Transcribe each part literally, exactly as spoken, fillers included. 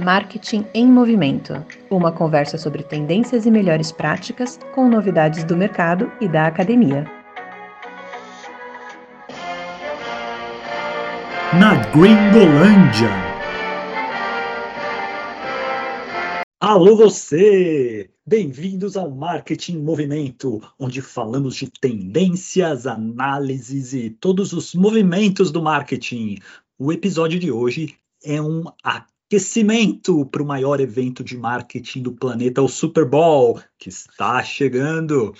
Marketing em Movimento. Uma conversa sobre tendências e melhores práticas com novidades do mercado e da academia. Na Gringolândia. Alô você! Bem-vindos ao Marketing em Movimento, onde falamos de tendências, análises e todos os movimentos do marketing. O episódio de hoje é um aquecimento para o maior evento de marketing do planeta, o Super Bowl, que está chegando.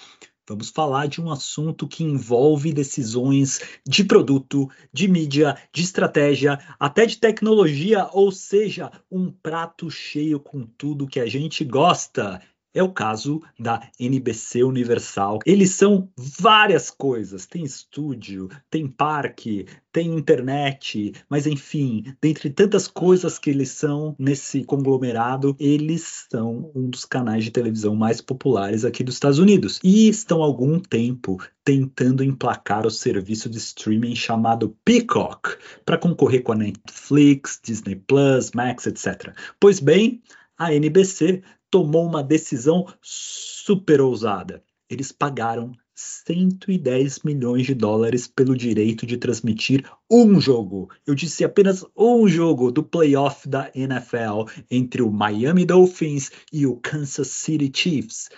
Vamos falar de um assunto que envolve decisões de produto, de mídia, de estratégia, até de tecnologia, ou seja, um prato cheio com tudo que a gente gosta. É o caso da N B C Universal. Eles são várias coisas. Tem estúdio, tem parque, tem internet, mas enfim, dentre tantas coisas que eles são nesse conglomerado, eles são um dos canais de televisão mais populares aqui dos Estados Unidos. E estão há algum tempo tentando emplacar o serviço de streaming chamado Peacock, para concorrer com a Netflix, Disney Plus, Max, etcétera. Pois bem, a N B C tomou uma decisão super ousada. Eles pagaram cento e dez milhões de dólares pelo direito de transmitir um jogo. Eu disse apenas um jogo do playoff da N F L entre o Miami Dolphins e o Kansas City Chiefs,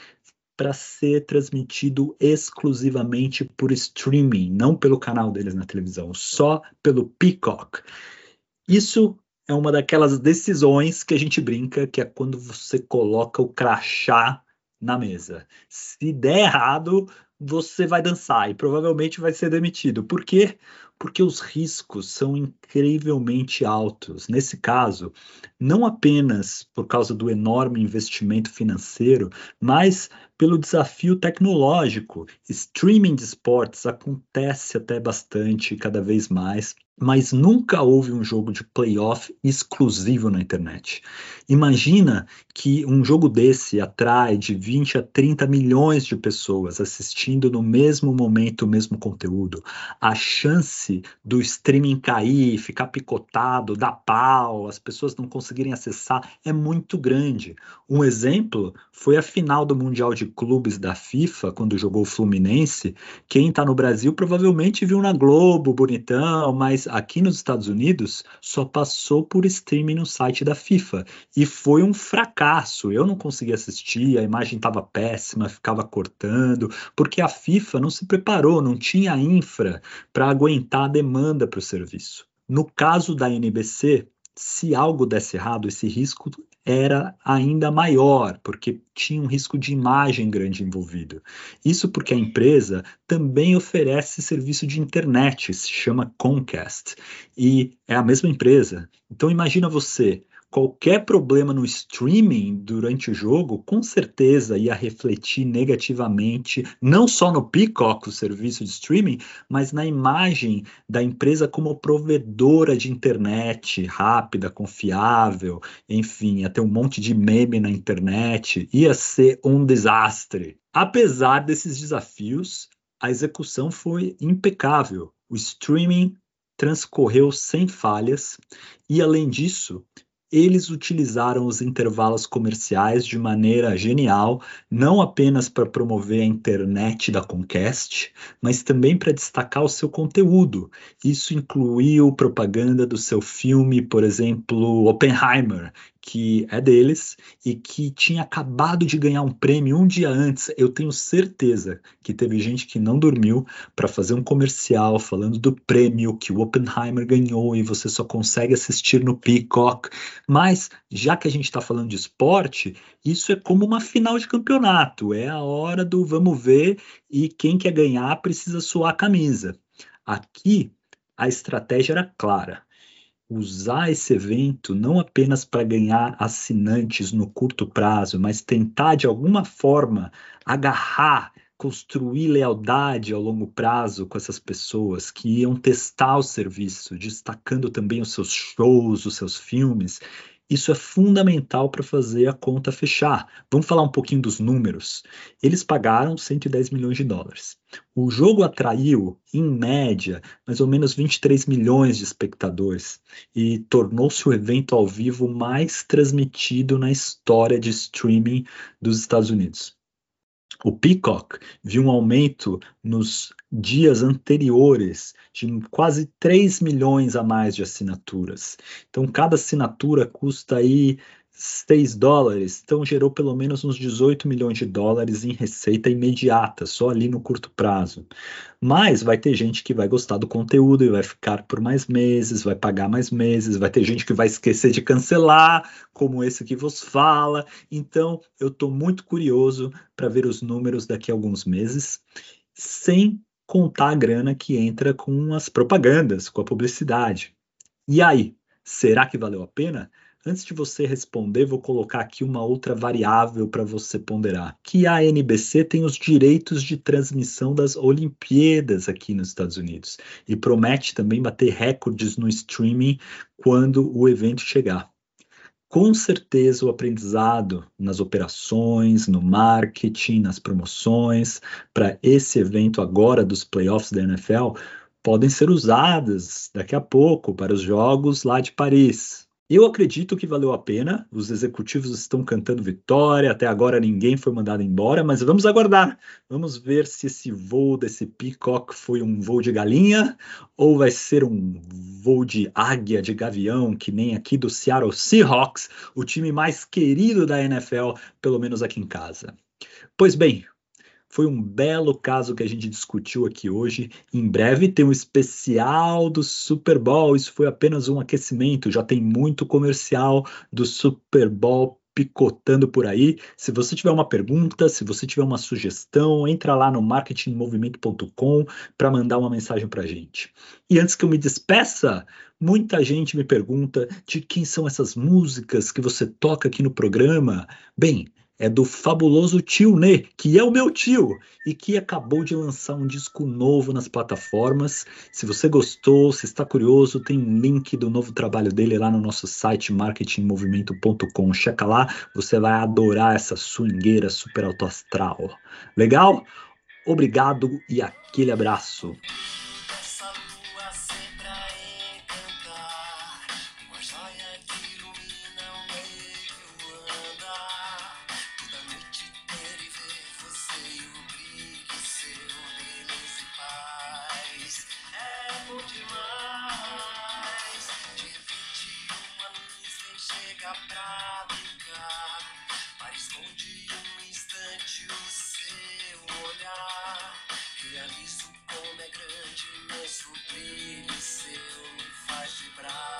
para ser transmitido exclusivamente por streaming, não pelo canal deles na televisão, só pelo Peacock. Isso é uma daquelas decisões que a gente brinca, que é quando você coloca o crachá na mesa. Se der errado, você vai dançar e provavelmente vai ser demitido. Por quê? Porque os riscos são incrivelmente altos. Nesse caso, não apenas por causa do enorme investimento financeiro, mas pelo desafio tecnológico. Streaming de esportes acontece até bastante, cada vez mais, mas nunca houve um jogo de playoff exclusivo na internet. Imagina que um jogo desse atrai de vinte a trinta milhões de pessoas assistindo no mesmo momento o mesmo conteúdo. A chance do streaming cair, ficar picotado, dar pau, as pessoas não conseguirem acessar, é muito grande. Um exemplo foi a final do Mundial de Clubes da FIFA, quando jogou o Fluminense. Quem está no Brasil provavelmente viu na Globo, bonitão, mas aqui nos Estados Unidos só passou por streaming no site da FIFA. E foi um fracasso. Eu não consegui assistir, a imagem estava péssima, ficava cortando, porque a FIFA não se preparou, não tinha infra para aguentar a demanda para o serviço. No caso da N B C, se algo desse errado, esse risco era ainda maior, porque tinha um risco de imagem grande envolvido. Isso porque a empresa também oferece serviço de internet, se chama Comcast, e é a mesma empresa. Então imagina você, qualquer problema no streaming durante o jogo, com certeza ia refletir negativamente, não só no Peacock, o serviço de streaming, mas na imagem da empresa como provedora de internet rápida, confiável, enfim, ia ter um monte de meme na internet, ia ser um desastre. Apesar desses desafios, a execução foi impecável. O streaming transcorreu sem falhas e, além disso, eles utilizaram os intervalos comerciais de maneira genial, não apenas para promover a internet da Comcast, mas também para destacar o seu conteúdo. Isso incluiu propaganda do seu filme, por exemplo, Oppenheimer, que é deles e que tinha acabado de ganhar um prêmio um dia antes. Eu tenho certeza que teve gente que não dormiu para fazer um comercial falando do prêmio que o Oppenheimer ganhou e você só consegue assistir no Peacock. Mas, já que a gente está falando de esporte, isso é como uma final de campeonato. É a hora do vamos ver e quem quer ganhar precisa suar a camisa. Aqui, a estratégia era clara. Usar esse evento não apenas para ganhar assinantes no curto prazo, mas tentar de alguma forma agarrar, construir lealdade ao longo prazo com essas pessoas que iam testar o serviço, destacando também os seus shows, os seus filmes. Isso é fundamental para fazer a conta fechar. Vamos falar um pouquinho dos números. Eles pagaram cento e dez milhões de dólares. O jogo atraiu, em média, mais ou menos vinte e três milhões de espectadores e tornou-se o evento ao vivo mais transmitido na história de streaming dos Estados Unidos. O Peacock viu um aumento nos dias anteriores de quase três milhões a mais de assinaturas. Então, cada assinatura custa aí seis dólares. Então, gerou pelo menos uns dezoito milhões de dólares em receita imediata, só ali no curto prazo. Mas vai ter gente que vai gostar do conteúdo e vai ficar por mais meses, vai pagar mais meses, vai ter gente que vai esquecer de cancelar, como esse que vos fala. Então, eu estou muito curioso para ver os números daqui a alguns meses, sem contar a grana que entra com as propagandas, com a publicidade. E aí, será que valeu a pena? Antes de você responder, vou colocar aqui uma outra variável para você ponderar, que a N B C tem os direitos de transmissão das Olimpíadas aqui nos Estados Unidos e promete também bater recordes no streaming quando o evento chegar. Com certeza o aprendizado nas operações, no marketing, nas promoções, para esse evento agora dos playoffs da N F L, podem ser usadas daqui a pouco para os jogos lá de Paris. Eu acredito que valeu a pena, os executivos estão cantando vitória, até agora ninguém foi mandado embora, mas vamos aguardar, vamos ver se esse voo desse Peacock foi um voo de galinha ou vai ser um voo de águia, de gavião, que nem aqui do Seattle Seahawks, o time mais querido da N F L, pelo menos aqui em casa. Pois bem, foi um belo caso que a gente discutiu aqui hoje. Em breve tem um especial do Super Bowl. Isso foi apenas um aquecimento. Já tem muito comercial do Super Bowl picotando por aí. Se você tiver uma pergunta, se você tiver uma sugestão, entra lá no marketing movimento ponto com para mandar uma mensagem para a gente. E antes que eu me despeça, muita gente me pergunta de quem são essas músicas que você toca aqui no programa. Bem, é do fabuloso Tio Nê, que é o meu tio, e que acabou de lançar um disco novo nas plataformas. Se você gostou, se está curioso, tem um link do novo trabalho dele lá no nosso site marketing movimento ponto com. Checa lá, você vai adorar essa swingueira super alto astral. Legal? Obrigado e aquele abraço. Realizo como é grande, mesmo brilho seu me faz vibrar.